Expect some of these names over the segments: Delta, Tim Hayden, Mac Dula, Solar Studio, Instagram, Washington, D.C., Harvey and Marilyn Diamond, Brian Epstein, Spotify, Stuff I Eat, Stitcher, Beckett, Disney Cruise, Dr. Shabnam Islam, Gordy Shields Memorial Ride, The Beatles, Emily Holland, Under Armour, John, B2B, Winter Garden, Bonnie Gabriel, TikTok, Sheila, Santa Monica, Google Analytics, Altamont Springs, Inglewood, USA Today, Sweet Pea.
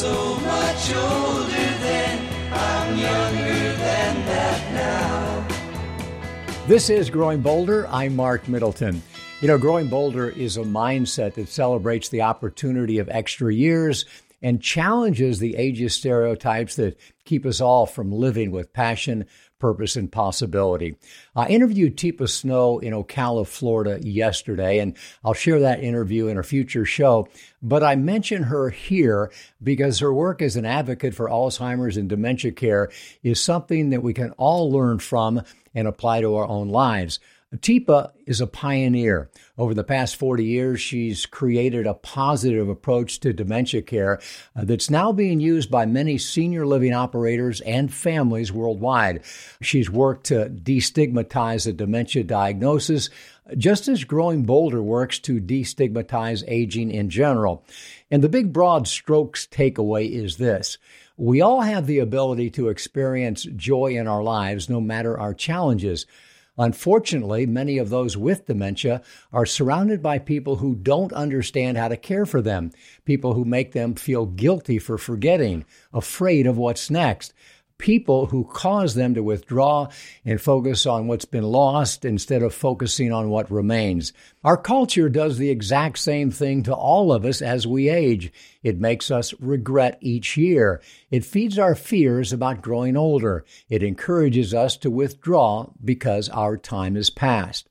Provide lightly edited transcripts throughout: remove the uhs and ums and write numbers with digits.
so much older then, I'm younger than that now. This is Growing Bolder. I'm Mark Middleton. You know, Growing Bolder is a mindset that celebrates the opportunity of extra years and challenges the ageist stereotypes that keep us all from living with passion, purpose, and possibility. I interviewed Teepa Snow in Ocala, Florida yesterday, and I'll share that interview in a future show. But I mention her here because her work as an advocate for Alzheimer's and dementia care is something that we can all learn from and apply to our own lives. Teepa is a pioneer. Over the past 40 years, she's created a positive approach to dementia care that's now being used by many senior living operators and families worldwide. She's worked to destigmatize the dementia diagnosis, just as Growing Bolder works to destigmatize aging in general. And the big broad strokes takeaway is this. We all have the ability to experience joy in our lives, no matter our challenges. Unfortunately, many of those with dementia are surrounded by people who don't understand how to care for them, people who make them feel guilty for forgetting, afraid of what's next, people who cause them to withdraw and focus on what's been lost instead of focusing on what remains. Our culture does the exact same thing to all of us as we age. It makes us regret each year. It feeds our fears about growing older. It encourages us to withdraw because our time is past.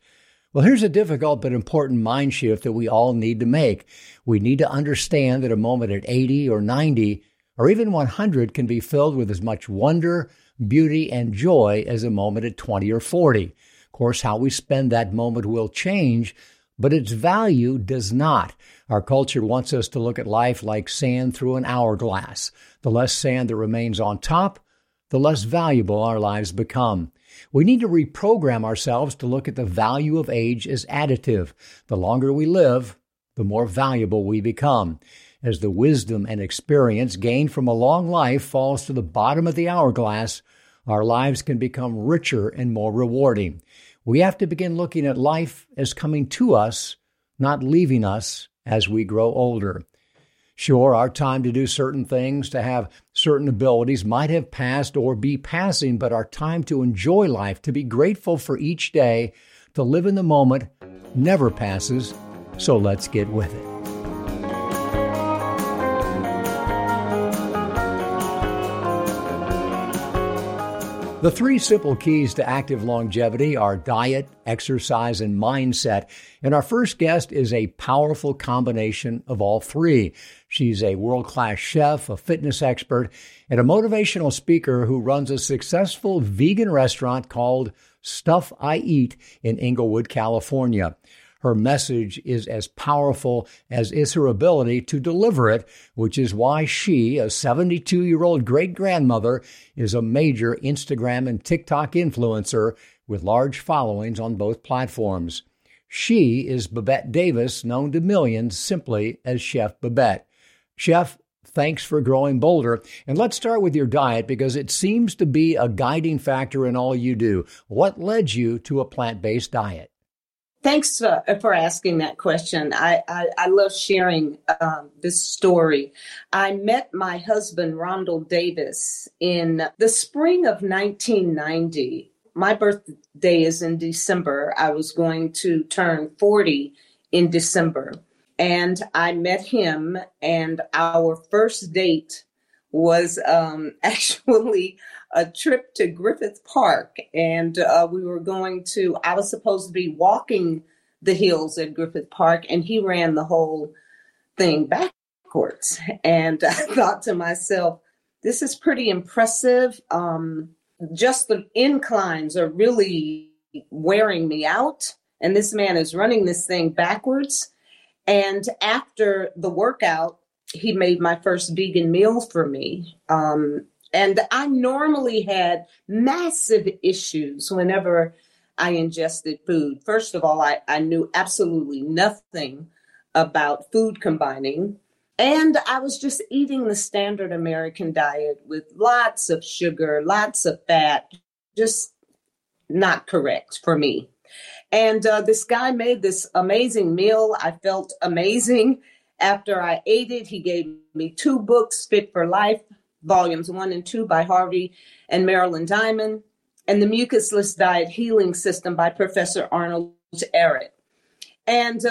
Well, here's a difficult but important mind shift that we all need to make. We need to understand that a moment at 80 or 90 or even 100 can be filled with as much wonder, beauty, and joy as a moment at 20 or 40. Of course, how we spend that moment will change, but its value does not. Our culture wants us to look at life like sand through an hourglass. The less sand that remains on top, the less valuable our lives become. We need to reprogram ourselves to look at the value of age as additive. The longer we live, the more valuable we become. As the wisdom and experience gained from a long life falls to the bottom of the hourglass, our lives can become richer and more rewarding. We have to begin looking at life as coming to us, not leaving us as we grow older. Sure, our time to do certain things, to have certain abilities might have passed or be passing, but our time to enjoy life, to be grateful for each day, to live in the moment, never passes. So let's get with it. The three simple keys to active longevity are diet, exercise, and mindset. And our first guest is a powerful combination of all three. She's a world-class chef, a fitness expert, and a motivational speaker who runs a successful vegan restaurant called Stuff I Eat in Inglewood, California. Her message is as powerful as is her ability to deliver it, which is why she, a 72-year-old great-grandmother, is a major Instagram and TikTok influencer with large followings on both platforms. She is Babette Davis, known to millions simply as Chef Babette. Chef, thanks for Growing Bolder. And let's start with your diet because it seems to be a guiding factor in all you do. What led you to a plant-based diet? Thanks for asking that question. I love sharing this story. I met my husband, Rondell Davis, in the spring of 1990. My birthday is in December. I was going to turn 40 in December. And I met him, and our first date was actually a trip to Griffith Park, and we were going to, I was supposed to be walking the hills at Griffith Park, and he ran the whole thing backwards. And I thought to myself, this is pretty impressive. Just the inclines are really wearing me out, and this man is running this thing backwards. And after the workout, he made my first vegan meal for me. And I normally had massive issues whenever I ingested food. First of all, I knew absolutely nothing about food combining. And I was just eating the standard American diet with lots of sugar, lots of fat, just not correct for me. And this guy made this amazing meal. I felt amazing. After I ate it, he gave me two books, Fit for Life, volumes 1 and 2 by Harvey and Marilyn Diamond, and the Mucusless diet healing system by Professor Arnold Eric. And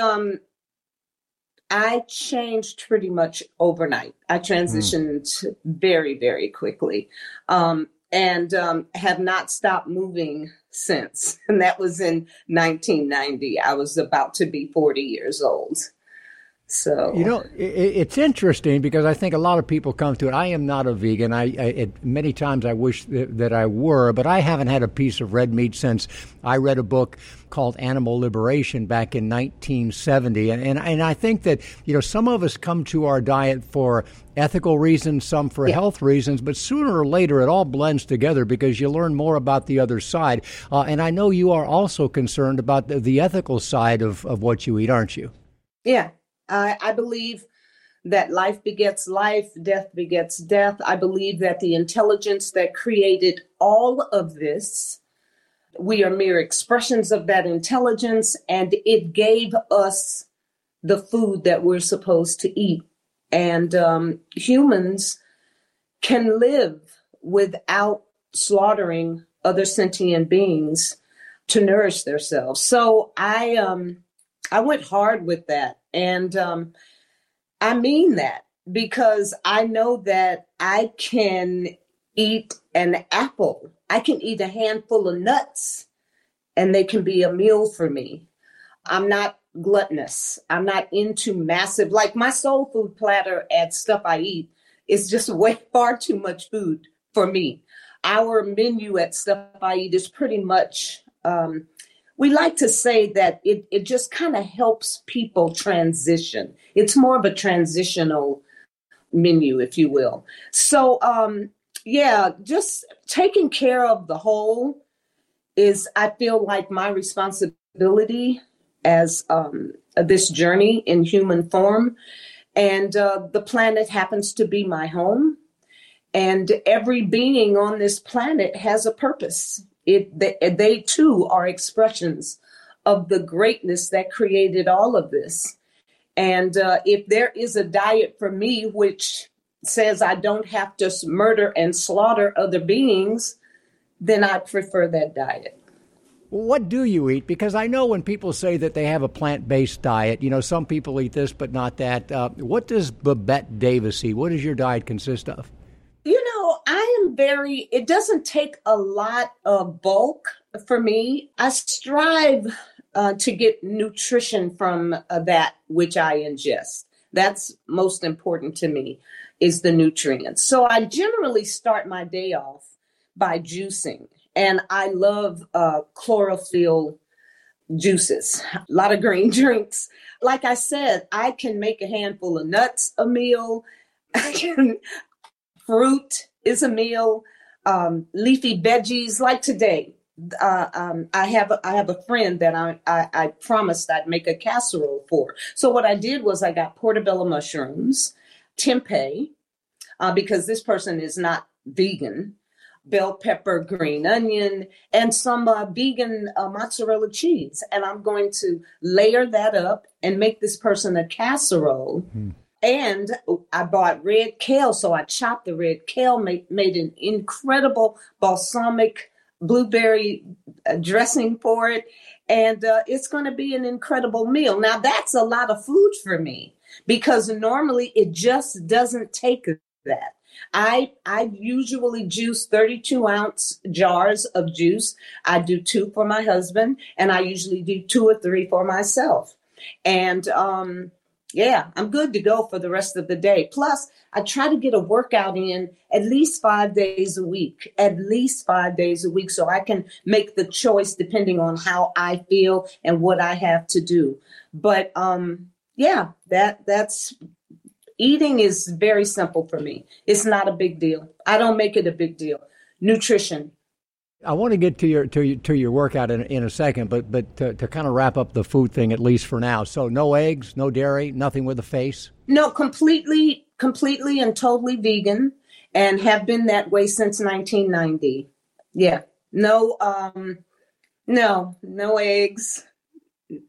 I changed pretty much overnight. I transitioned very, very quickly, and have not stopped moving since. And that was in 1990. I was about to be 40 years old. So, you know, it's interesting because I think a lot of people come to it. I am not a vegan. Many times I wish that I were, but I haven't had a piece of red meat since I read a book called Animal Liberation back in 1970. And I think that, you know, some of us come to our diet for ethical reasons, some for health reasons, but sooner or later it all blends together because you learn more about the other side. And I know you are also concerned about the ethical side of what you eat, aren't you? Yeah. I believe that life begets life, death begets death. I believe that the intelligence that created all of this, we are mere expressions of that intelligence, and it gave us the food that we're supposed to eat. And humans can live without slaughtering other sentient beings to nourish themselves. So I went hard with that. And I mean that because I know that I can eat an apple. I can eat a handful of nuts and they can be a meal for me. I'm not gluttonous. I'm not into massive, like my soul food platter at Stuff I Eat is just way far too much food for me. Our menu at Stuff I Eat is pretty much, we like to say that it just kind of helps people transition. It's more of a transitional menu, if you will. So, just taking care of the whole is, I feel like, my responsibility as this journey in human form. And the planet happens to be my home. And every being on this planet has a purpose. They too are expressions of the greatness that created all of this. And if there is a diet for me, which says I don't have to murder and slaughter other beings, then I prefer that diet. What do you eat? Because I know when people say that they have a plant-based diet, you know, some people eat this, but not that. What does Babette Davis eat? What does your diet consist of? It doesn't take a lot of bulk for me. I strive to get nutrition from that which I ingest. That's most important to me, is the nutrients. So I generally start my day off by juicing, and I love chlorophyll juices, a lot of green drinks. Like I said, I can make a handful of nuts a meal. Fruit is a meal, leafy veggies like today. I have a friend that I promised I'd make a casserole for. So what I did was I got portobello mushrooms, tempeh, because this person is not vegan, bell pepper, green onion, and some vegan mozzarella cheese. And I'm going to layer that up and make this person a casserole. And I bought red kale, so I chopped the red kale, made an incredible balsamic blueberry dressing for it, and it's going to be an incredible meal. Now, that's a lot of food for me because normally it just doesn't take that. I usually juice 32-ounce jars of juice. I do 2 for my husband, and I usually do 2 or 3 for myself. And I'm good to go for the rest of the day. Plus, I try to get a workout in at least 5 days a week, so I can make the choice depending on how I feel and what I have to do. But that's eating is very simple for me. It's not a big deal. I don't make it a big deal. Nutrition. I want to get to your workout in a second, but to kind of wrap up the food thing, at least for now. So no eggs, no dairy, nothing with a face? No, completely and totally vegan, and have been that way since 1990. Yeah. No eggs.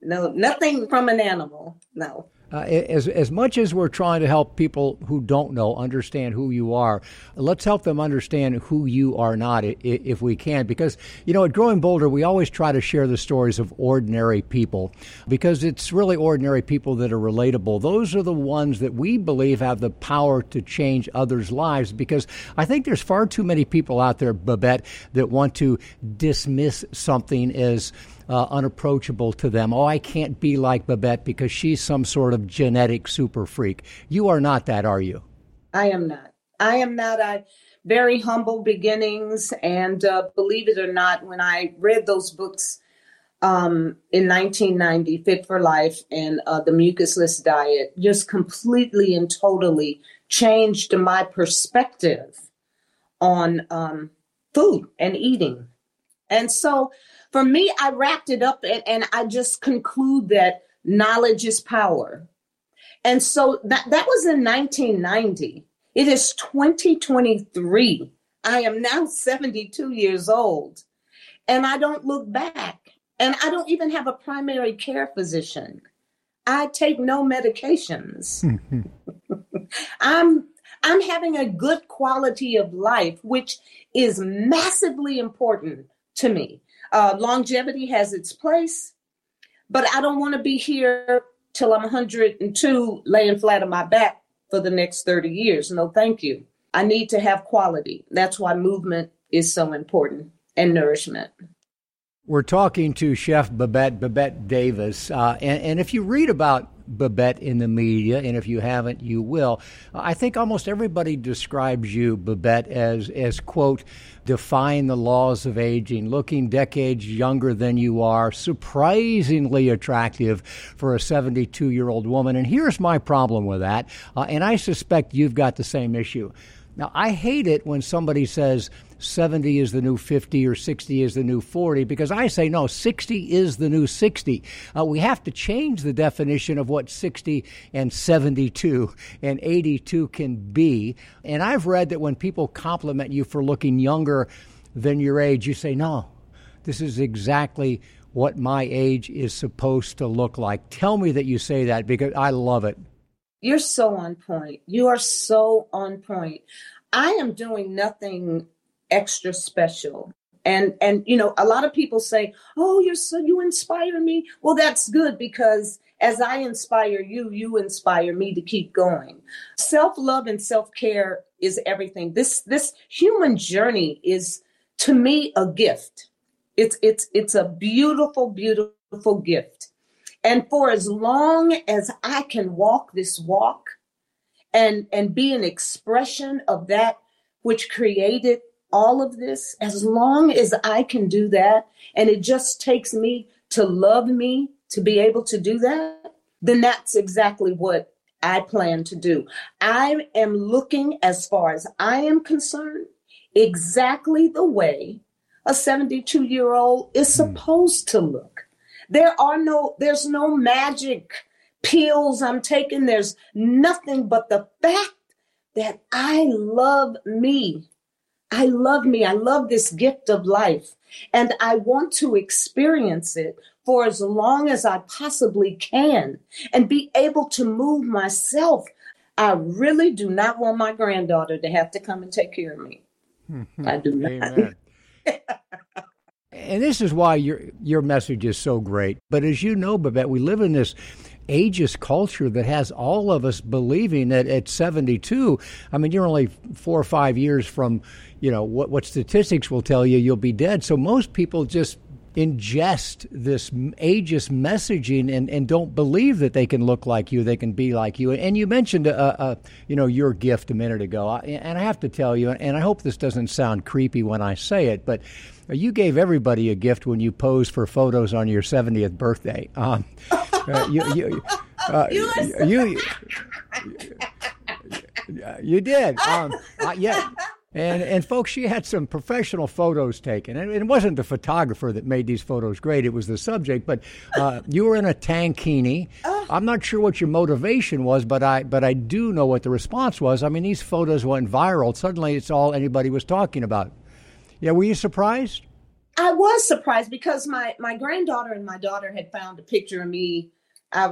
No, nothing from an animal. No. as much as we're trying to help people who don't know understand who you are, let's help them understand who you are not, if we can. Because, you know, at Growing Boulder, we always try to share the stories of ordinary people, because it's really ordinary people that are relatable. Those are the ones that we believe have the power to change others' lives, because I think there's far too many people out there, Babette, that want to dismiss something as unapproachable to them. Oh, I can't be like Babette because she's some sort of genetic super freak. You are not that, are you? I am not. I am not. Very humble beginnings. And believe it or not, when I read those books in 1990, Fit for Life and the Mucusless diet, just completely and totally changed my perspective on food and eating. And so for me, I wrapped it up and I just conclude that knowledge is power. And so that was in 1990. It is 2023. I am now 72 years old, and I don't look back, and I don't even have a primary care physician. I take no medications. I'm having a good quality of life, which is massively important to me. Longevity has its place, but I don't want to be here till I'm 102 laying flat on my back for the next 30 years. No, thank you. I need to have quality. That's why movement is so important, and nourishment. We're talking to Chef Babette Davis. And if you read about Babette in the media, and if you haven't, you will. I think almost everybody describes you, Babette, as quote, defying the laws of aging, looking decades younger than you are, surprisingly attractive for a 72-year-old woman. And here's my problem with that, and I suspect you've got the same issue. Now, I hate it when somebody says 70 is the new 50 or 60 is the new 40, because I say, no, 60 is the new 60. We have to change the definition of what 60 and 72 and 82 can be. And I've read that when people compliment you for looking younger than your age, you say, no, this is exactly what my age is supposed to look like. Tell me that you say that, because I love it. You're so on point. You are so on point. I am doing nothing extra special. And you know, a lot of people say, oh, you inspire me. Well, that's good, because as I inspire you, you inspire me to keep going. Self-love and self-care is everything. This human journey is, to me, a gift. It's a beautiful, beautiful gift. And for as long as I can walk this walk and be an expression of that which created all of this, as long as I can do that, and it just takes me to love me to be able to do that, then that's exactly what I plan to do. I am looking, as far as I am concerned, exactly the way a 72-year-old is supposed to look. There's no magic pills I'm taking. There's nothing but the fact that I love me. I love me. I love this gift of life, and I want to experience it for as long as I possibly can and be able to move myself. I really do not want my granddaughter to have to come and take care of me. I do not. And this is why your message is so great. But as you know, Babette, we live in this ageist culture that has all of us believing that at 72, I mean, you're only 4 or 5 years from, you know, what statistics will tell you, you'll be dead. So most people just ingest this ageist messaging and don't believe that they can look like you, they can be like you. And you mentioned, you know, your gift a minute ago. And I have to tell you, and I hope this doesn't sound creepy when I say it, but you gave everybody a gift when you posed for photos on your 70th birthday. You did. Yeah. And folks, she had some professional photos taken. And it wasn't the photographer that made these photos great. It was the subject. But you were in a tankini. I'm not sure what your motivation was, but I do know what the response was. I mean, these photos went viral. Suddenly, it's all anybody was talking about. Yeah, were you surprised? I was surprised, because my granddaughter and my daughter had found a picture of me I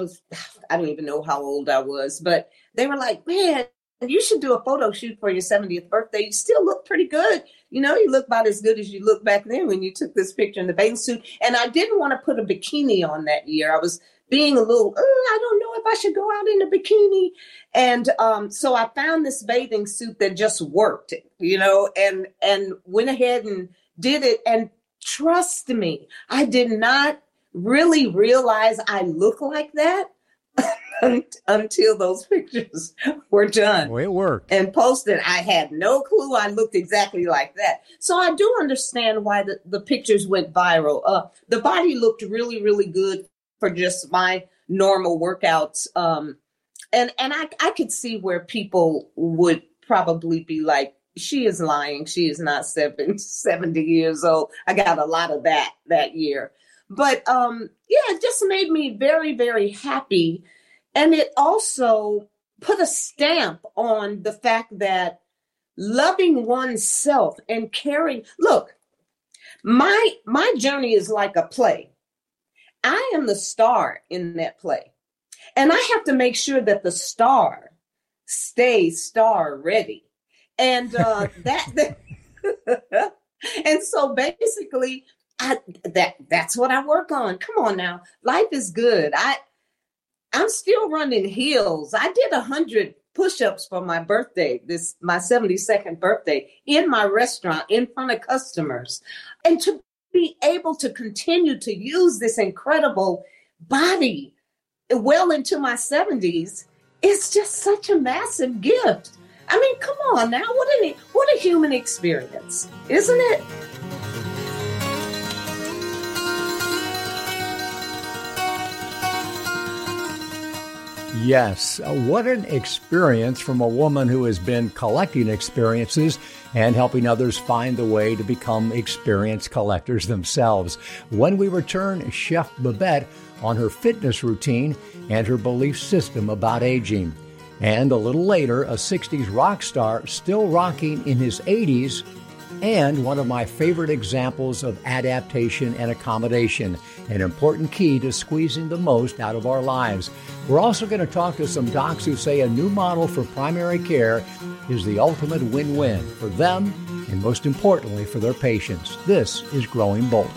don't even know how old I was, but they were like, man, you should do a photo shoot for your 70th birthday. You still look pretty good. You know, you look about as good as you looked back then when you took this picture in the bathing suit. And I didn't want to put a bikini on that year. I was being a little, I don't know if I should go out in a bikini. And so I found this bathing suit that just worked, you know, and went ahead and did it. And trust me, I did not really realize I look like that until those pictures were done. Well, it worked. And posted. I had no clue I looked exactly like that. So I do understand why the pictures went viral. The body looked really, really good for just my normal workouts. And I could see where people would probably be like, she is lying. She is not 70 years old. I got a lot of that year. But yeah, it just made me very, very happy. And it also put a stamp on the fact that loving oneself and caring. Look, my journey is like a play. I am the star in that play. And I have to make sure that the star stays star ready. And and so basically that's what I work on. Come on now. Life is good. I'm still running hills. I did 100 push-ups for my birthday, my 72nd birthday, in my restaurant, in front of customers. And to be able to continue to use this incredible body well into my 70s is just such a massive gift. I mean, come on now. What a human experience, isn't it? Yes. What an experience from a woman who has been collecting experiences and helping others find the way to become experience collectors themselves. When we return, Chef Babette on her fitness routine and her belief system about aging. And a little later, a 60s rock star still rocking in his 80s, and one of my favorite examples of adaptation and accommodation, an important key to squeezing the most out of our lives. We're also going to talk to some docs who say a new model for primary care is the ultimate win-win for them and, most importantly, for their patients. This is Growing Bolder.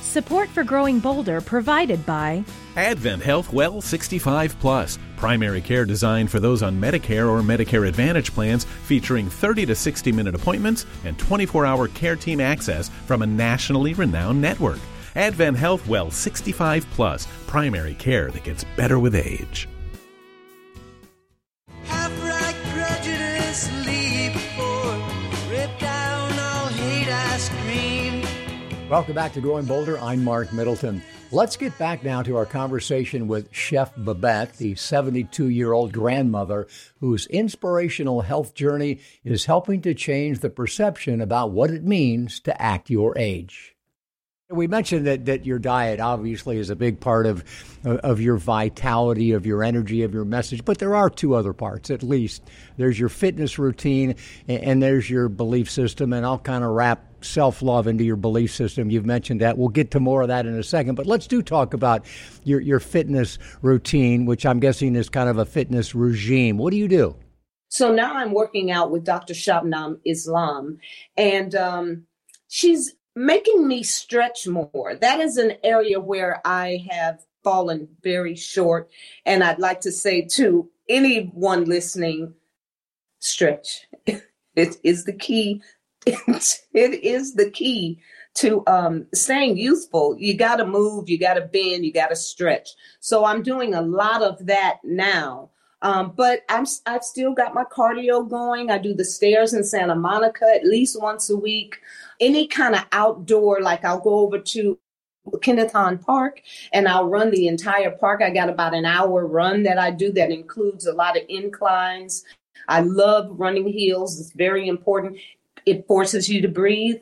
Support for Growing Bolder provided by Advent Health Well 65 Plus, primary care designed for those on Medicare or Medicare Advantage plans, featuring 30 to 60-minute appointments and 24-hour care team access from a nationally renowned network. Advent Health Well 65 Plus, primary care that gets better with age. Welcome back to Growing Bolder. I'm Mark Middleton. Let's get back now to our conversation with Chef Babette, the 72-year-old grandmother whose inspirational health journey is helping to change the perception about what it means to act your age. We mentioned that your diet obviously is a big part of your vitality, of your energy, of your message, but there are two other parts at least. There's your fitness routine and there's your belief system, and I'll kind of wrap self-love into your belief system. You've mentioned that. We'll get to more of that in a second, but let's talk about your fitness routine, which I'm guessing is kind of a fitness regime. What do you do? So now I'm working out with Dr. Shabnam Islam, and she's making me stretch more. That is an area where I have fallen very short. And I'd like to say to anyone listening, stretch. It is the key. It is the key to staying youthful. You got to move, you got to bend, you got to stretch. So I'm doing a lot of that now. But I've still got my cardio going. I do the stairs in Santa Monica at least once a week. Any kind of outdoor, like I'll go over to Kennethon Park and I'll run the entire park. I got about an hour run that I do that includes a lot of inclines. I love running hills. It's very important. It forces you to breathe.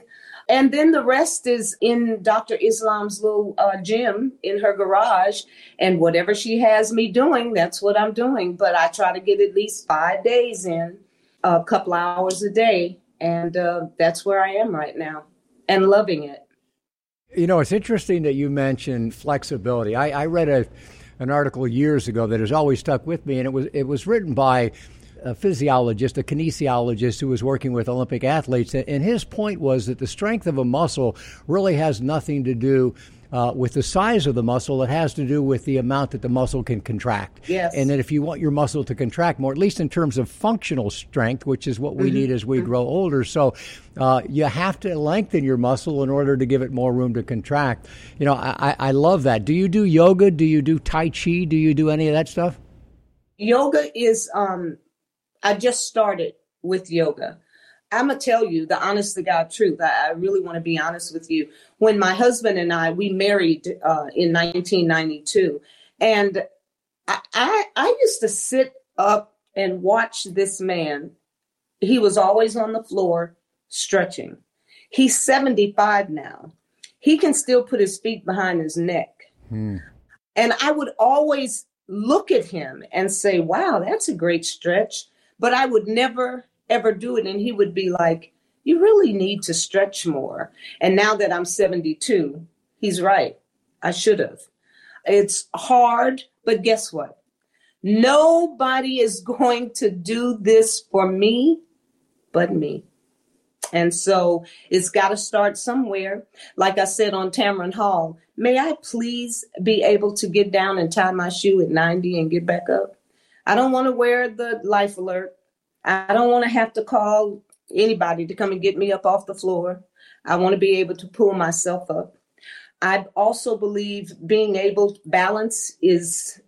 And then the rest is in Dr. Islam's little gym in her garage. And whatever she has me doing, that's what I'm doing. But I try to get at least 5 days in, a couple hours a day. And that's where I am right now, and loving it. You know, it's interesting that you mentioned flexibility. I read an article years ago that has always stuck with me, and it was written by a physiologist, a kinesiologist who was working with Olympic athletes, and his point was that the strength of a muscle really has nothing to do with the size of the muscle. It has to do with the amount that the muscle can contract. Yes. And that if you want your muscle to contract more, at least in terms of functional strength, which is what we need as we grow older. So you have to lengthen your muscle in order to give it more room to contract. You know, I love that. Do you do yoga? Do you do Tai Chi? Do you do any of that stuff? Yoga is, I just started with yoga. I'm going to tell you the honest to God truth. I really want to be honest with you. When my husband and I, we married in 1992, and I used to sit up and watch this man. He was always on the floor stretching. He's 75 now. He can still put his feet behind his neck. Hmm. And I would always look at him and say, wow, that's a great stretch. But I would never ever do it. And he would be like, you really need to stretch more. And now that I'm 72, he's right. I should have. It's hard, but guess what? Nobody is going to do this for me but me. And so it's got to start somewhere. Like I said on Tamron Hall, may I please be able to get down and tie my shoe at 90 and get back up? I don't want to wear the life alert. I don't want to have to call anybody to come and get me up off the floor. I want to be able to pull myself up. I also believe being able to balance is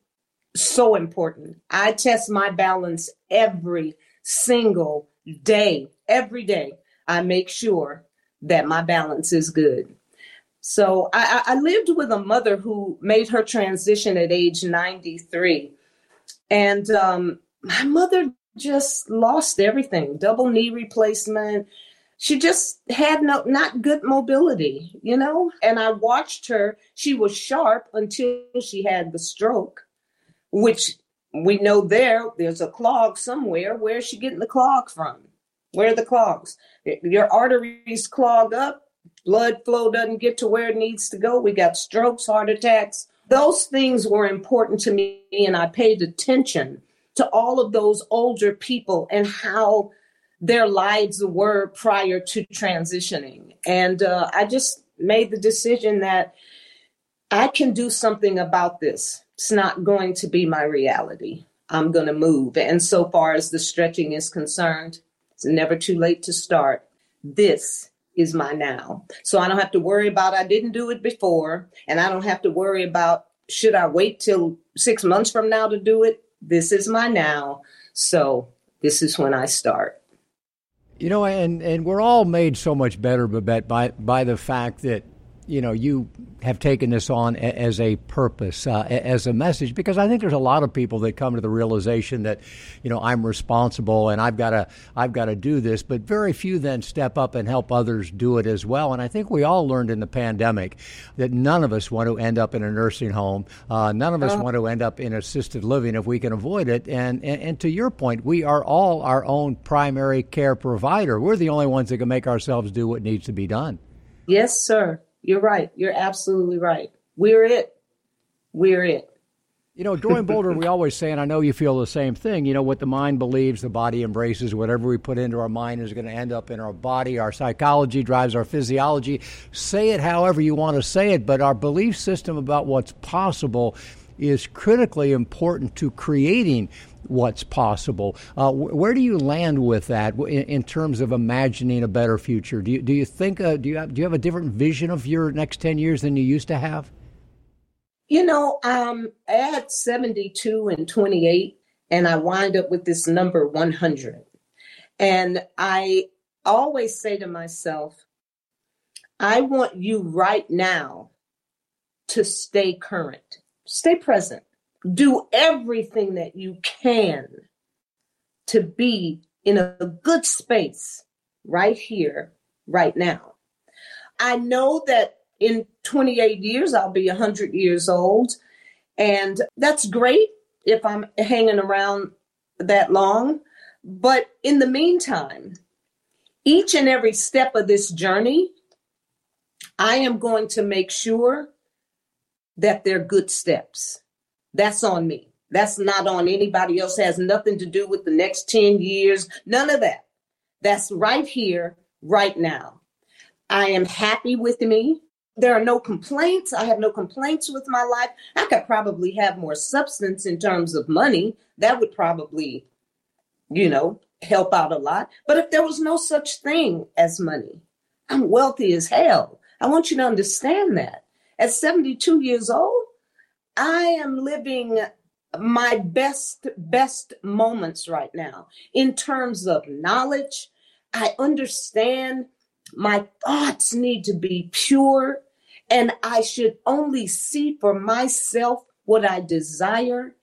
so important. I test my balance every single day. Every day, I make sure that my balance is good. So I lived with a mother who made her transition at age 93. And my mother just lost everything, double knee replacement. She just had not good mobility, you know, and I watched her. She was sharp until she had the stroke, which we know there's a clog somewhere. Where is she getting the clog from? Where are the clogs? Your arteries clog up. Blood flow doesn't get to where it needs to go. We got strokes, heart attacks. Those things were important to me, and I paid attention to all of those older people and how their lives were prior to transitioning. And I just made the decision that I can do something about this. It's not going to be my reality. I'm going to move. And so far as the stretching is concerned, it's never too late to start. This is my now. So I don't have to worry about I didn't do it before. And I don't have to worry about should I wait till 6 months from now to do it? This is my now, so this is when I start. You know, and we're all made so much better, Babette, by the fact that, you know, you have taken this on as a purpose, as a message, because I think there's a lot of people that come to the realization that, you know, I'm responsible and I've got to do this, but very few then step up and help others do it as well. And I think we all learned in the pandemic that none of us want to end up in a nursing home. None of us want to end up in assisted living if we can avoid it. And to your point, we are all our own primary care provider. We're the only ones that can make ourselves do what needs to be done. Yes, sir. You're right. You're absolutely right. We're it. You know, growing bolder, we always say, and I know you feel the same thing, you know, what the mind believes, the body embraces. Whatever we put into our mind is going to end up in our body. Our psychology drives our physiology. Say it however you want to say it, but our belief system about what's possible is critically important to creating what's possible. Where do you land with that in terms of imagining a better future? Do you think do you have a different vision of your next 10 years than you used to have? You know, at 72 and 28, and I wind up with this number 100, and I always say to myself, I want you right now to stay current, stay present. Do everything that you can to be in a good space right here, right now. I know that in 28 years, I'll be 100 years old. And that's great if I'm hanging around that long. But in the meantime, each and every step of this journey, I am going to make sure that they're good steps. That's on me. That's not on anybody else. It has nothing to do with the next 10 years. None of that. That's right here, right now. I am happy with me. There are no complaints. I have no complaints with my life. I could probably have more substance in terms of money. That would probably, you know, help out a lot. But if there was no such thing as money, I'm wealthy as hell. I want you to understand that. At 72 years old, I am living my best moments right now in terms of knowledge. I understand my thoughts need to be pure, and I should only see for myself what I desire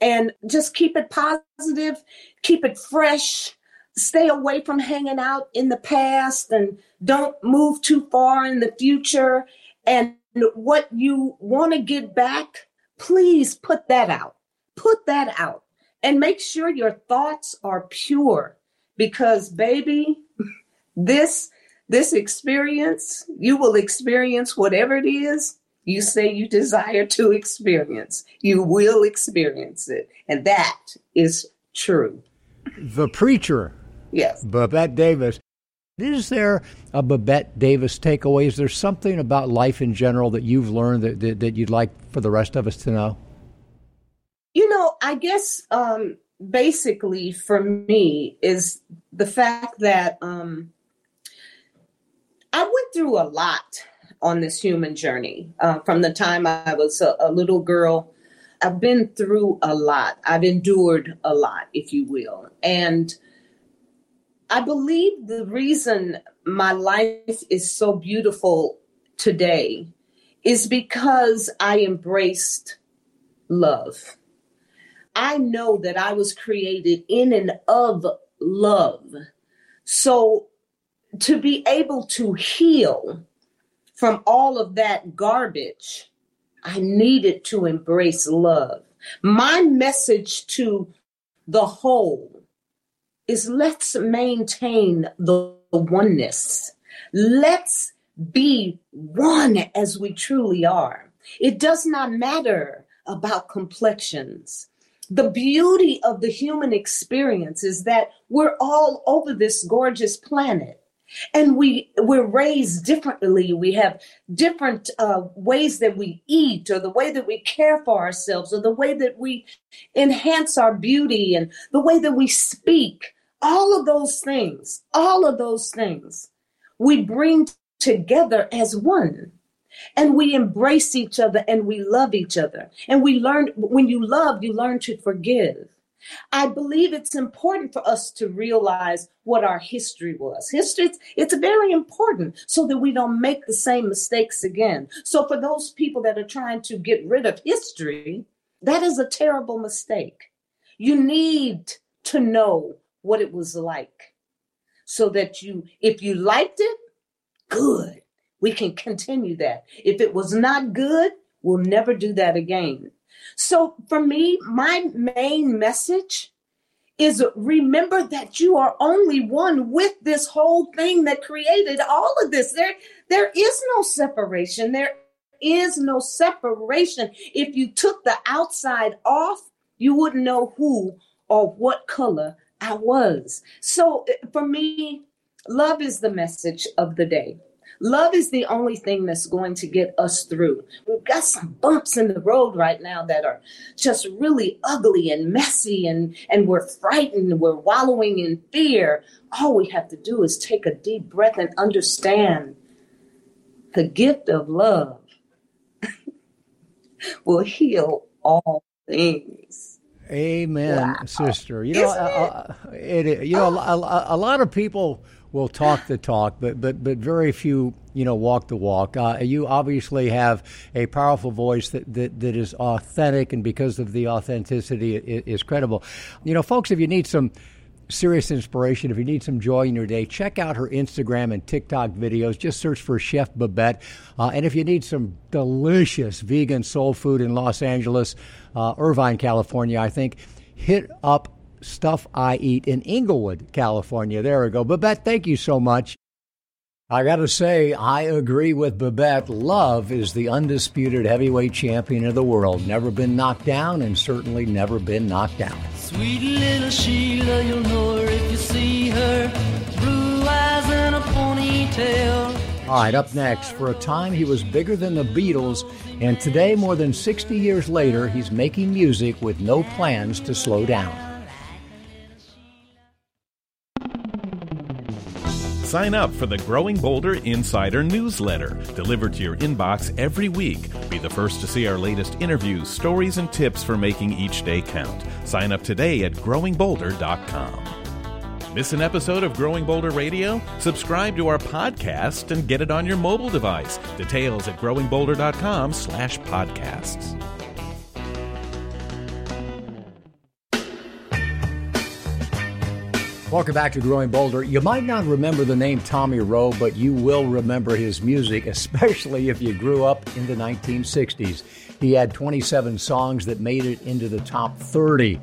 and just keep it positive, keep it fresh, stay away from hanging out in the past and don't move too far in the future. And what you want to get back, please put that out. Put that out and make sure your thoughts are pure because, baby, this experience, you will experience whatever it is you say you desire to experience. You will experience it. And that is true. The preacher. Yes. Babette Davis. Is there a Babette Davis takeaway? Is there something about life in general that you've learned that you'd like for the rest of us to know? You know, I guess basically for me is the fact that I went through a lot on this human journey from the time I was a little girl. I've been through a lot. I've endured a lot, if you will. And I believe the reason my life is so beautiful today is because I embraced love. I know that I was created in and of love. So to be able to heal from all of that garbage, I needed to embrace love. My message to the whole is let's maintain the oneness. Let's be one as we truly are. It does not matter about complexions. The beauty of the human experience is that we're all over this gorgeous planet. And we're raised differently. We have different ways that we eat or the way that we care for ourselves or the way that we enhance our beauty and the way that we speak. All of those things we bring together as one. And we embrace each other and we love each other. And we learn when you learn to forgive. I believe it's important for us to realize what our history was. History, it's very important so that we don't make the same mistakes again. So for those people that are trying to get rid of history, that is a terrible mistake. You need to know what it was like so that if you liked it, good. We can continue that. If it was not good, we'll never do that again. So for me, my main message is remember that you are only one with this whole thing that created all of this. There is no separation. There is no separation. If you took the outside off, you wouldn't know who or what color I was. So for me, love is the message of the day. Love is the only thing that's going to get us through. We've got some bumps in the road right now that are just really ugly and messy and we're frightened. We're wallowing in fear. All we have to do is take a deep breath and understand the gift of love will heal all things. Amen, wow. Sister. You know, a lot of people will talk the talk, but very few, you know, walk the walk. You obviously have a powerful voice that is authentic, and because of the authenticity, it is credible. You know, folks, if you need some serious inspiration, if you need some joy in your day, check out her Instagram and TikTok videos. Just search for Chef Babette. And if you need some delicious vegan soul food in Los Angeles, Irvine, California, I think, hit up Stuff I Eat in Inglewood, California. There we go. Babette, thank you so much. I got to say, I agree with Babette. Love is the undisputed heavyweight champion of the world. Never been knocked down, and certainly never been knocked down. Sweet little Sheila, you'll know her if you see her. Blue eyes and a ponytail. All right, up next, for a time he was bigger than the Beatles, and today, more than 60 years later, he's making music with no plans to slow down. Sign up for the Growing Boulder Insider newsletter, delivered to your inbox every week. Be the first to see our latest interviews, stories, and tips for making each day count. Sign up today at growingboulder.com. Miss an episode of Growing Boulder Radio? Subscribe to our podcast and get it on your mobile device. Details at growingboulder.com/podcasts. Welcome back to Growing Boulder. You might not remember the name Tommy Roe, but you will remember his music, especially if you grew up in the 1960s. He had 27 songs that made it into the top 30.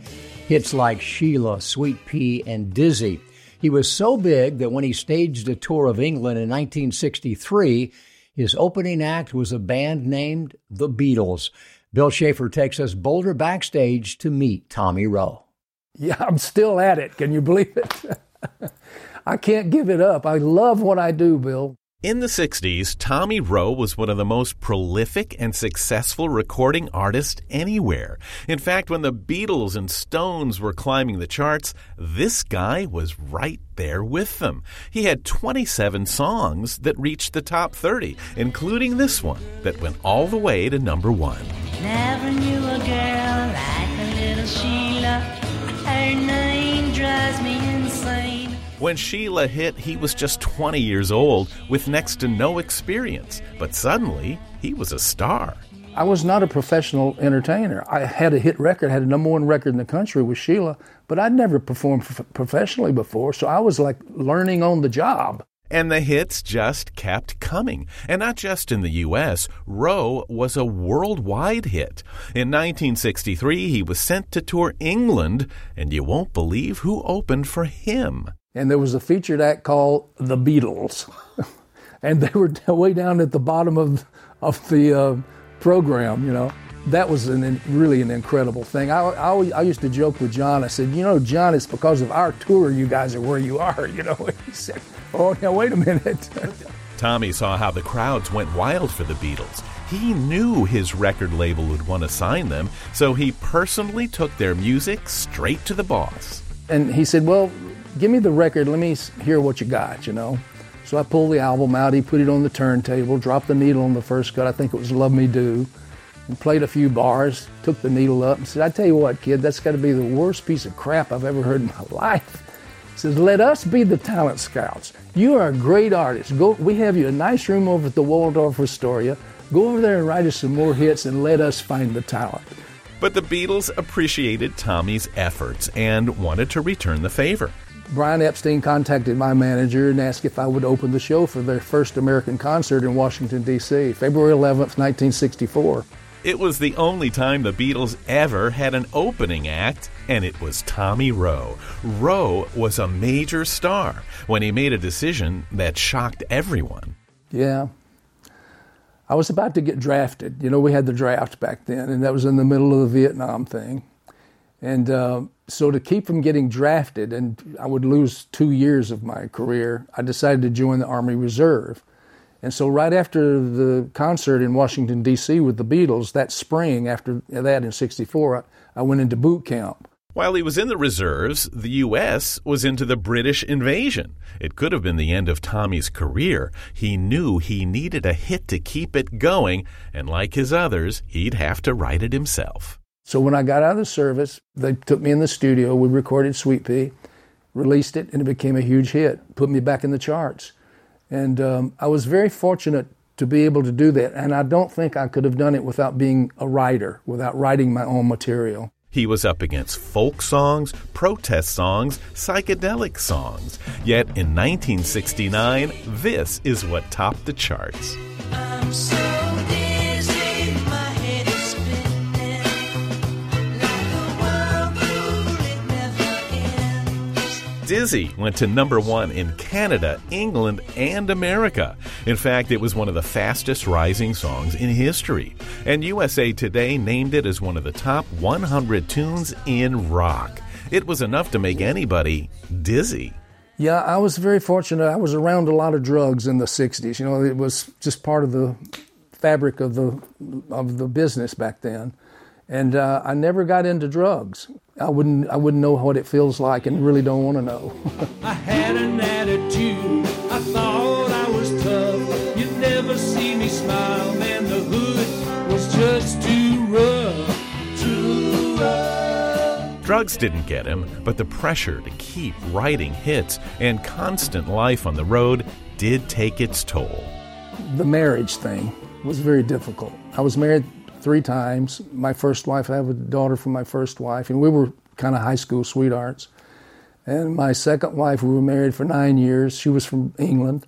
Hits like Sheila, Sweet Pea, and Dizzy. He was so big that when he staged a tour of England in 1963, his opening act was a band named The Beatles. Bill Schaefer takes us Boulder backstage to meet Tommy Roe. Yeah, I'm still at it. Can you believe it? I can't give it up. I love what I do, Bill. In the 60s, Tommy Roe was one of the most prolific and successful recording artists anywhere. In fact, when the Beatles and Stones were climbing the charts, this guy was right there with them. He had 27 songs that reached the top 30, including this one that went all the way to number one. Never knew a girl like a little Sheila. Her name drives me insane. When Sheila hit, he was just 20 years old with next to no experience. But suddenly, he was a star. I was not a professional entertainer. I had a hit record, had a number one record in the country with Sheila, but I'd never performed professionally before, so I was like learning on the job. And the hits just kept coming. And not just in the U.S., Roe was a worldwide hit. In 1963, he was sent to tour England, and you won't believe who opened for him. And there was a featured act called The Beatles. And they were way down at the bottom of the program, you know. That was really an incredible thing. I used to joke with John. I said, you know, John, it's because of our tour you guys are where you are, you know. He said, oh, now wait a minute. Tommy saw how the crowds went wild for the Beatles. He knew his record label would want to sign them, so he personally took their music straight to the boss. And he said, well, give me the record. Let me hear what you got, you know. So I pulled the album out. He put it on the turntable, dropped the needle on the first cut. I think it was Love Me Do. And played a few bars, took the needle up, and said, I tell you what, kid, that's got to be the worst piece of crap I've ever heard in my life. He says, let us be the talent scouts. You are a great artist. Go. We have you a nice room over at the Waldorf Astoria. Go over there and write us some more hits and let us find the talent. But the Beatles appreciated Tommy's efforts and wanted to return the favor. Brian Epstein contacted my manager and asked if I would open the show for their first American concert in Washington, D.C., February 11th, 1964. It was the only time the Beatles ever had an opening act, and it was Tommy Roe. Roe was a major star when he made a decision that shocked everyone. Yeah. I was about to get drafted. You know, we had the draft back then, and that was in the middle of the Vietnam thing. And so to keep from getting drafted, and I would lose 2 years of my career, I decided to join the Army Reserve. And so right after the concert in Washington, D.C. with the Beatles, that spring after that in 64, I went into boot camp. While he was in the reserves, the U.S. was into the British invasion. It could have been the end of Tommy's career. He knew he needed a hit to keep it going, and like his others, he'd have to write it himself. So when I got out of the service, they took me in the studio. We recorded Sweet Pea, released it, and it became a huge hit, put me back in the charts. And I was very fortunate to be able to do that. And I don't think I could have done it without being a writer, without writing my own material. He was up against folk songs, protest songs, psychedelic songs. Yet in 1969, this is what topped the charts. I'm so dizzy, my head is spinning, like a whirlpool, it never ends. Dizzy went to #1 in Canada, England, and America. In fact, it was one of the fastest rising songs in history. And USA Today named it as one of the top 100 tunes in rock. It was enough to make anybody dizzy. Yeah, I was very fortunate. I was around a lot of drugs in the 60s. You know, it was just part of the fabric of the business back then. And I never got into drugs. I wouldn't know what it feels like, and really don't want to know. I had an attitude. I thought I was tough. You'd never see me smile, man. The hood was just too rough, too rough. Drugs didn't get him, but the pressure to keep writing hits and constant life on the road did take its toll. The marriage thing was very difficult. I was married 3 times. My first wife, I have a daughter from my first wife, and we were kind of high school sweethearts. And my second wife, we were married for 9 years. She was from England.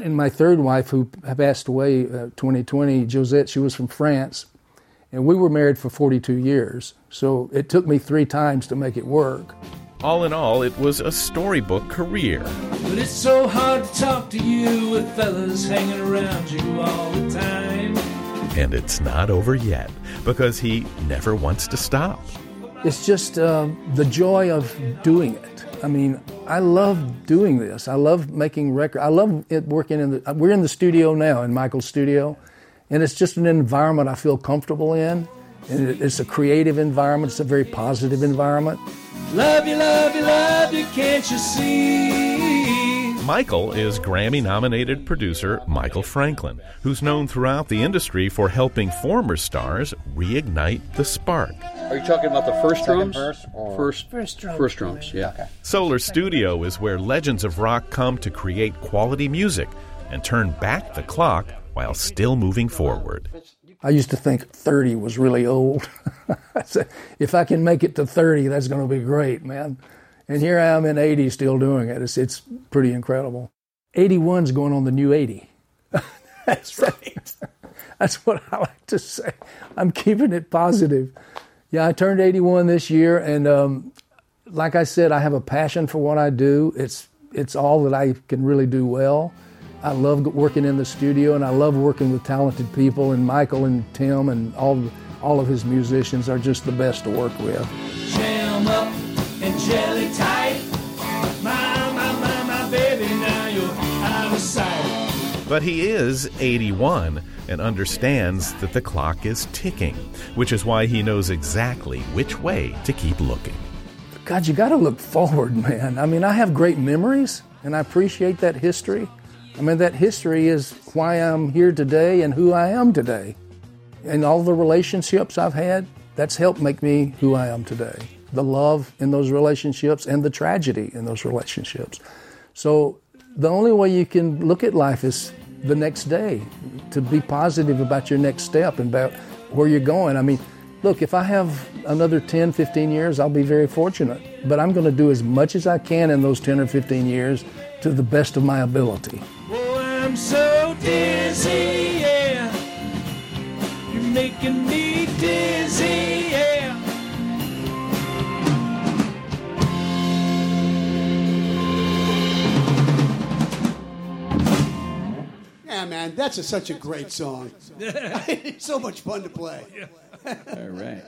And my third wife, who passed away in 2020, Josette, she was from France. And we were married for 42 years, so it took me 3 times to make it work. All in all, it was a storybook career. But it's so hard to talk to you with fellas hanging around you all the time. And it's not over yet, because he never wants to stop. It's just the joy of doing it. I mean, I love doing this. I love making records. I love it working we're in the studio now, in Michael's studio. And it's just an environment I feel comfortable in. And it's a creative environment. It's a very positive environment. Love you, love you, love you, can't you see? Michael is Grammy-nominated producer Michael Franklin, who's known throughout the industry for helping former stars reignite the spark. Are you talking about the first drums? First drums, yeah. Okay. Solar Studio is where legends of rock come to create quality music and turn back the clock while still moving forward. I used to think 30 was really old. I said, if I can make it to 30, that's going to be great, man. And here I am in 80 still doing it. It's pretty incredible. 81's going on the new 80. That's right. That's what I like to say. I'm keeping it positive. Yeah, I turned 81 this year, and like I said, I have a passion for what I do. It's all that I can really do well. I love working in the studio, and I love working with talented people, and Michael and Tim and all of his musicians are just the best to work with. Jam up and jelly tight. My baby, now you're out of sight. But he is 81 and understands that the clock is ticking, which is why he knows exactly which way to keep looking. God, you got to look forward, man. I mean, I have great memories, and I appreciate that history. I mean, that history is why I'm here today and who I am today. And all the relationships I've had, that's helped make me who I am today. The love in those relationships and the tragedy in those relationships. So the only way you can look at life is the next day, to be positive about your next step and about where you're going. I mean, look, if I have another 10, 15 years, I'll be very fortunate. But I'm going to do as much as I can in those 10 or 15 years to the best of my ability. I'm so dizzy, yeah. You're making me dizzy, yeah. Yeah, man, such a great song. So much fun to play. All right.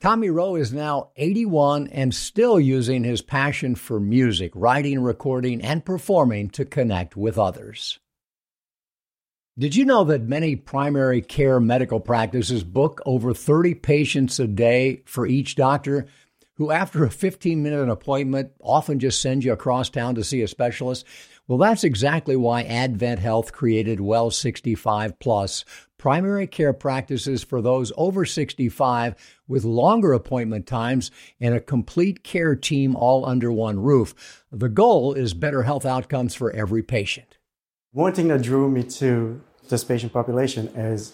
Tommy Roe is now 81 and still using his passion for music, writing, recording, and performing to connect with others. Did you know that many primary care medical practices book over 30 patients a day for each doctor, who after a 15-minute appointment often just send you across town to see a specialist? Well, that's exactly why Advent Health created Well 65 Plus, primary care practices for those over 65 with longer appointment times and a complete care team all under one roof. The goal is better health outcomes for every patient. One thing that drew me to this patient population is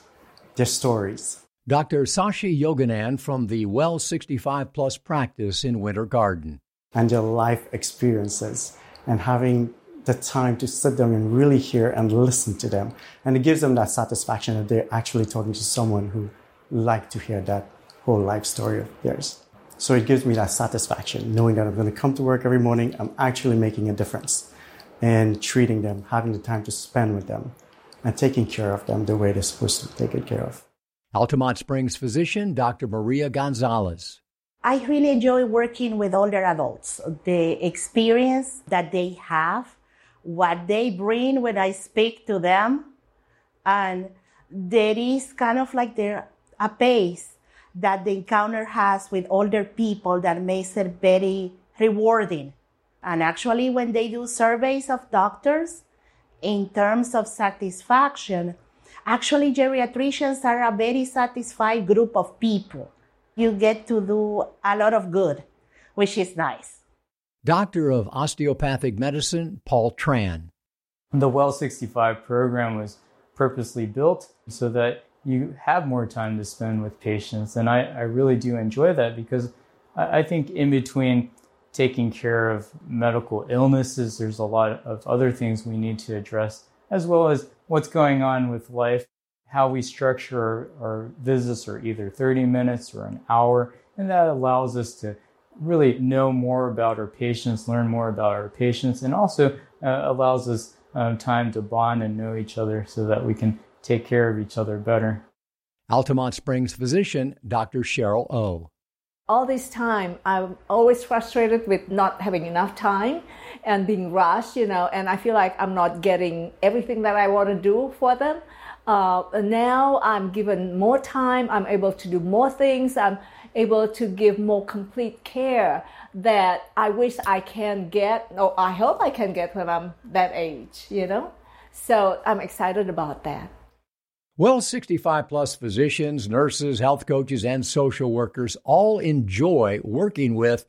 their stories. Dr. Sashi Yoganan from the Well 65 Plus practice in Winter Garden. And their life experiences, and having the time to sit down and really hear and listen to them. And it gives them that satisfaction that they're actually talking to someone who liked to hear that whole life story of theirs. So it gives me that satisfaction, knowing that I'm going to come to work every morning, I'm actually making a difference and treating them, having the time to spend with them and taking care of them the way they're supposed to be taken care of. Altamont Springs physician, Dr. Maria Gonzalez. I really enjoy working with older adults. The experience that they have, what they bring when I speak to them, and there is kind of like a pace that the encounter has with older people that makes it very rewarding. And actually, when they do surveys of doctors in terms of satisfaction, actually geriatricians are a very satisfied group of people. You get to do a lot of good, which is nice. Doctor of Osteopathic Medicine, Paul Tran. The Well 65 program was purposely built so that you have more time to spend with patients. And I really do enjoy that because I think in between taking care of medical illnesses, there's a lot of other things we need to address, as well as what's going on with life, how we structure our visits are either 30 minutes or an hour. And that allows us to really know more about our patients, learn more about our patients, and also allows us time to bond and know each other so that we can take care of each other better. Altamont Springs physician, Dr. Cheryl O. All this time, I'm always frustrated with not having enough time and being rushed, and I feel like I'm not getting everything that I want to do for them. Now I'm given more time, I'm able to do more things, I'm able to give more complete care that I wish I can get, or I hope I can get when I'm that age, So I'm excited about that. Well, 65 plus physicians, nurses, health coaches, and social workers all enjoy working with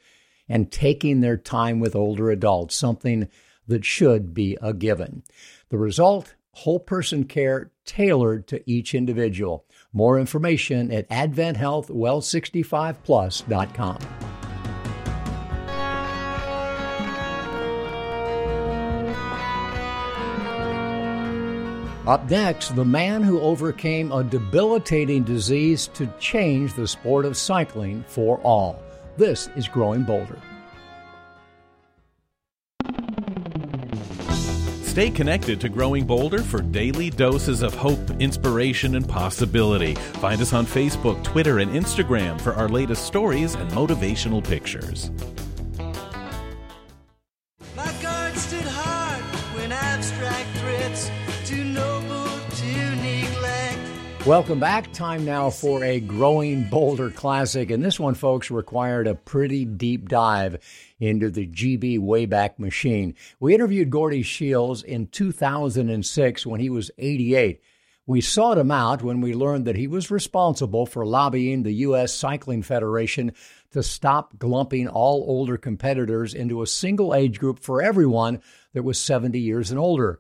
and taking their time with older adults, something that should be a given. The result, whole person care tailored to each individual. More information at AdventHealthWell65Plus.com. Up next, the man who overcame a debilitating disease to change the sport of cycling for all. This is Growing Bolder. Stay connected to Growing Boulder for daily doses of hope, inspiration, and possibility. Find us on Facebook, Twitter, and Instagram for our latest stories and motivational pictures. My guard stood hard when abstract threats too noble to neglect. Welcome back. Time now for a Growing Boulder classic. And this one, folks, required a pretty deep dive into the GB Wayback Machine. We interviewed Gordy Shields in 2006 when he was 88. We sought him out when we learned that he was responsible for lobbying the U.S. Cycling Federation to stop glumping all older competitors into a single age group for everyone that was 70 years and older.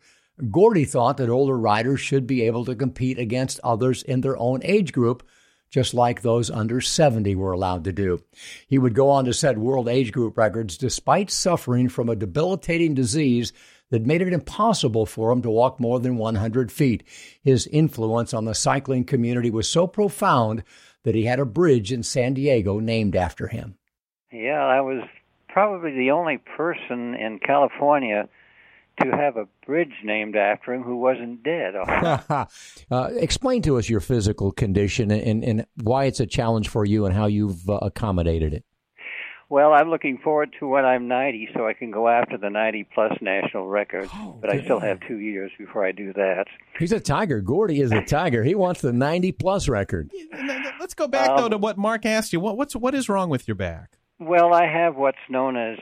Gordy thought that older riders should be able to compete against others in their own age group, just like those under 70 were allowed to do. He would go on to set world age group records despite suffering from a debilitating disease that made it impossible for him to walk more than 100 feet. His influence on the cycling community was so profound that he had a bridge in San Diego named after him. Yeah, I was probably the only person in California to have a bridge named after him who wasn't dead. Explain to us your physical condition and why it's a challenge for you and how you've accommodated it. Well, I'm looking forward to when I'm 90 so I can go after the 90-plus national record, I still have 2 years before I do that. He's a tiger. Gordy is a tiger. He wants the 90-plus record. Let's go back, though, to what Mark asked you. What is wrong with your back? Well, I have what's known as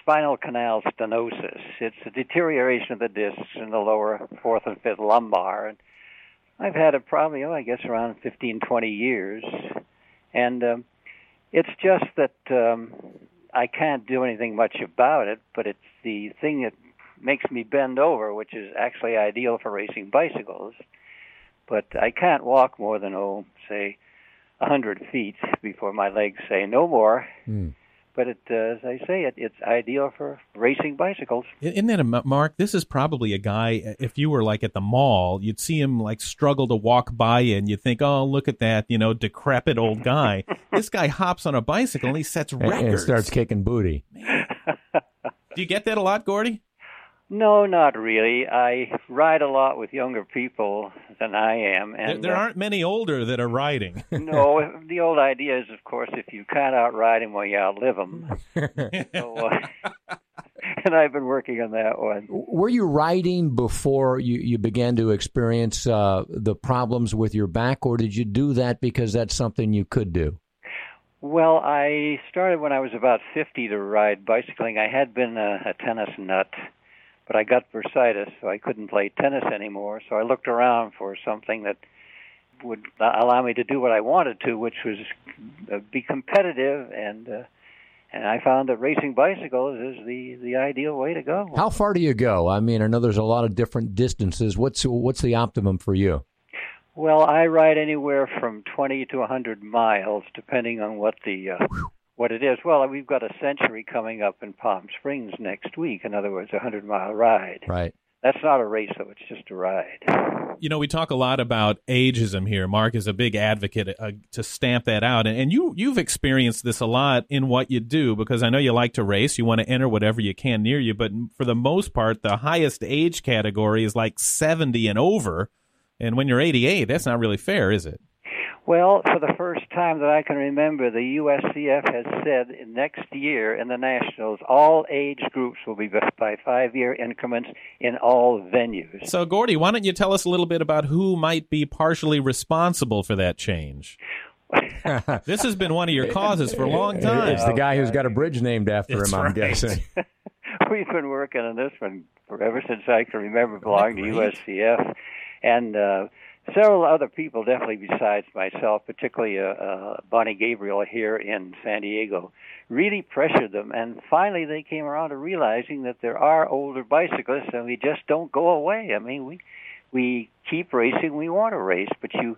spinal canal stenosis. It's a deterioration of the discs in the lower fourth and fifth lumbar. And I've had it probably, around 15, 20 years. And it's just that I can't do anything much about it, but it's the thing that makes me bend over, which is actually ideal for racing bicycles. But I can't walk more than, 100 feet before my legs say no more. But it, as I say, it's ideal for racing bicycles. Isn't that Mark? This is probably a guy, if you were like at the mall, you'd see him like struggle to walk by and you'd think, oh, look at that, you know, decrepit old guy. This guy hops on a bicycle and he sets records. And starts kicking booty. Man. Do you get that a lot, Gordy? No, not really. I ride a lot with younger people than I am. And there aren't many older that are riding. No, the old idea is, of course, if you can't outride them, well, you outlive them. And I've been working on that one. Were you riding before you began to experience the problems with your back, or did you do that because that's something you could do? Well, I started when I was about 50 to ride bicycling. I had been a tennis nut. But I got bursitis, so I couldn't play tennis anymore. So I looked around for something that would allow me to do what I wanted to, which was be competitive. And I found that racing bicycles is the ideal way to go. How far do you go? I mean, I know there's a lot of different distances. What's the optimum for you? Well, I ride anywhere from 20 to 100 miles, depending on what the... What it is, well, we've got a century coming up in Palm Springs next week. In other words, a 100-mile ride. Right. That's not a race, though. It's just a ride. You know, we talk a lot about ageism here. Mark is a big advocate to stamp that out. And you've experienced this a lot in what you do, because I know you like to race. You want to enter whatever you can near you. But for the most part, the highest age category is like 70 and over. And when you're 88, that's not really fair, is it? Well, for the first time that I can remember, the USCF has said next year in the Nationals, all age groups will be by 5-year increments in all venues. So, Gordy, why don't you tell us a little bit about who might be partially responsible for that change? This has been one of your causes for a long time. It's the guy who's got a bridge named after him, I'm guessing. We've been working on this one forever since I can remember belonging to USCF. And... several other people, definitely besides myself, particularly Bonnie Gabriel here in San Diego, really pressured them. And finally, they came around to realizing that there are older bicyclists, and we just don't go away. I mean, we keep racing. We want to race, but you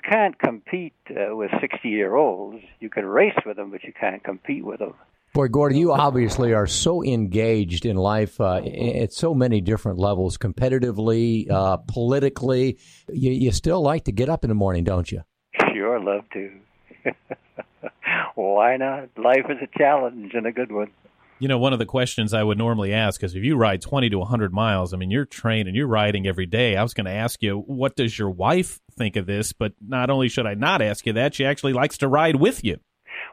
can't compete with 60-year-olds. You can race with them, but you can't compete with them. Boy, Gordon, you obviously are so engaged in life at so many different levels, competitively, politically. You still like to get up in the morning, don't you? Sure, love to. Why not? Life is a challenge and a good one. You know, one of the questions I would normally ask is if you ride 20 to 100 miles, I mean, you're trained and you're riding every day. I was going to ask you, what does your wife think of this? But not only should I not ask you that, she actually likes to ride with you.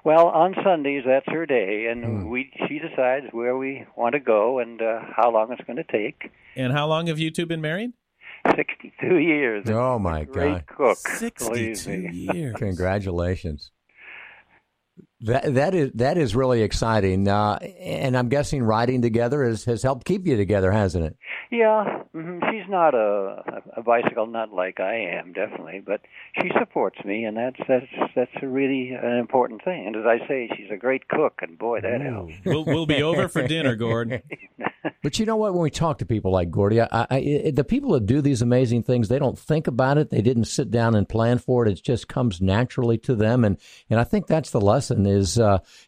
Well, on Sundays, that's her day, and she decides where we want to go and how long it's going to take. And how long have you two been married? 62 years. Oh, my God. Great cook. 62 years. Congratulations. That is really exciting, and I'm guessing riding together has helped keep you together, hasn't it? Yeah, she's not a bicycle nut like I am, definitely, but she supports me, and that's a really an important thing. And as I say, she's a great cook, and boy, that helps. We'll be over for dinner, Gord. But you know what? When we talk to people like Gordy, the people that do these amazing things, they don't think about it. They didn't sit down and plan for it. It just comes naturally to them, and I think that's the lesson. Is, you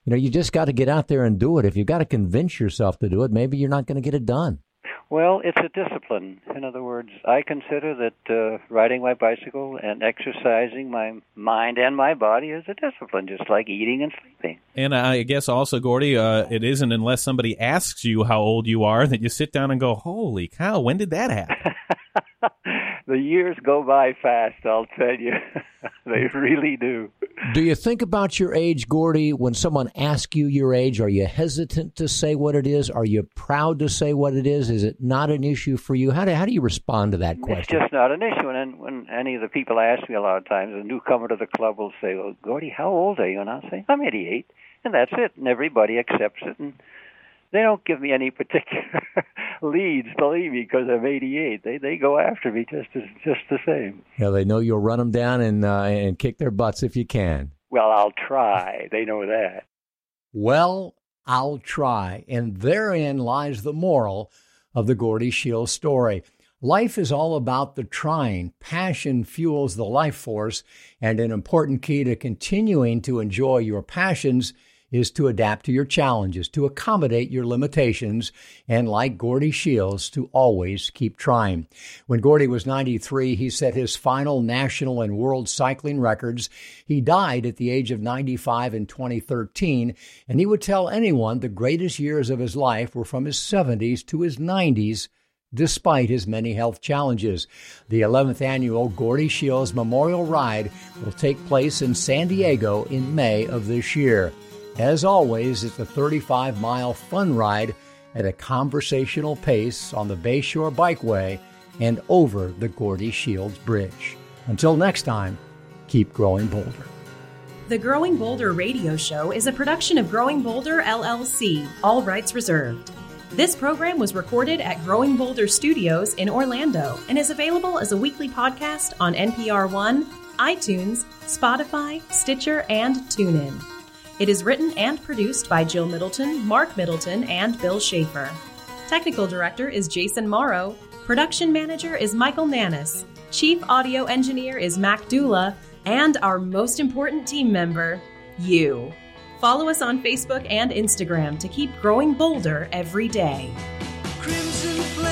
know, you just got to get out there and do it. If you've got to convince yourself to do it, maybe you're not going to get it done. Well, it's a discipline. In other words, I consider that riding my bicycle and exercising my mind and my body is a discipline, just like eating and sleeping. And I guess also, Gordy, it isn't unless somebody asks you how old you are that you sit down and go, holy cow, when did that happen? The years go by fast, I'll tell you. They really do. Do you think about your age, Gordy, when someone asks you your age? Are you hesitant to say what it is? Are you proud to say what it is? Is it not an issue for you? How do you respond to that question? It's just not an issue. And when any of the people ask me a lot of times, a newcomer to the club will say, well, Gordy, how old are you? And I'll say, I'm 88. And that's it. And everybody accepts it. And they don't give me any particular leads, believe me, because I'm 88. They go after me just the same. Yeah, they know you'll run them down and kick their butts if you can. Well, I'll try. They know that. Well, I'll try. And therein lies the moral of the Gordy Shields story. Life is all about the trying. Passion fuels the life force, and an important key to continuing to enjoy your passions is to adapt to your challenges, to accommodate your limitations, and like Gordy Shields, to always keep trying. When Gordy was 93, he set his final national and world cycling records. He died at the age of 95 in 2013, and he would tell anyone the greatest years of his life were from his 70s to his 90s, despite his many health challenges. The 11th annual Gordy Shields Memorial Ride will take place in San Diego in May of this year. As always, it's a 35-mile fun ride at a conversational pace on the Bayshore Bikeway and over the Gordy Shields Bridge. Until next time, keep growing bolder. The Growing Boulder Radio Show is a production of Growing Boulder, LLC, all rights reserved. This program was recorded at Growing Boulder Studios in Orlando and is available as a weekly podcast on NPR One, iTunes, Spotify, Stitcher, and TuneIn. It is written and produced by Jill Middleton, Mark Middleton, and Bill Schaefer. Technical director is Jason Morrow. Production manager is Michael Nannis. Chief audio engineer is Mac Dula. And our most important team member, you. Follow us on Facebook and Instagram to keep growing bolder every day. Crimson.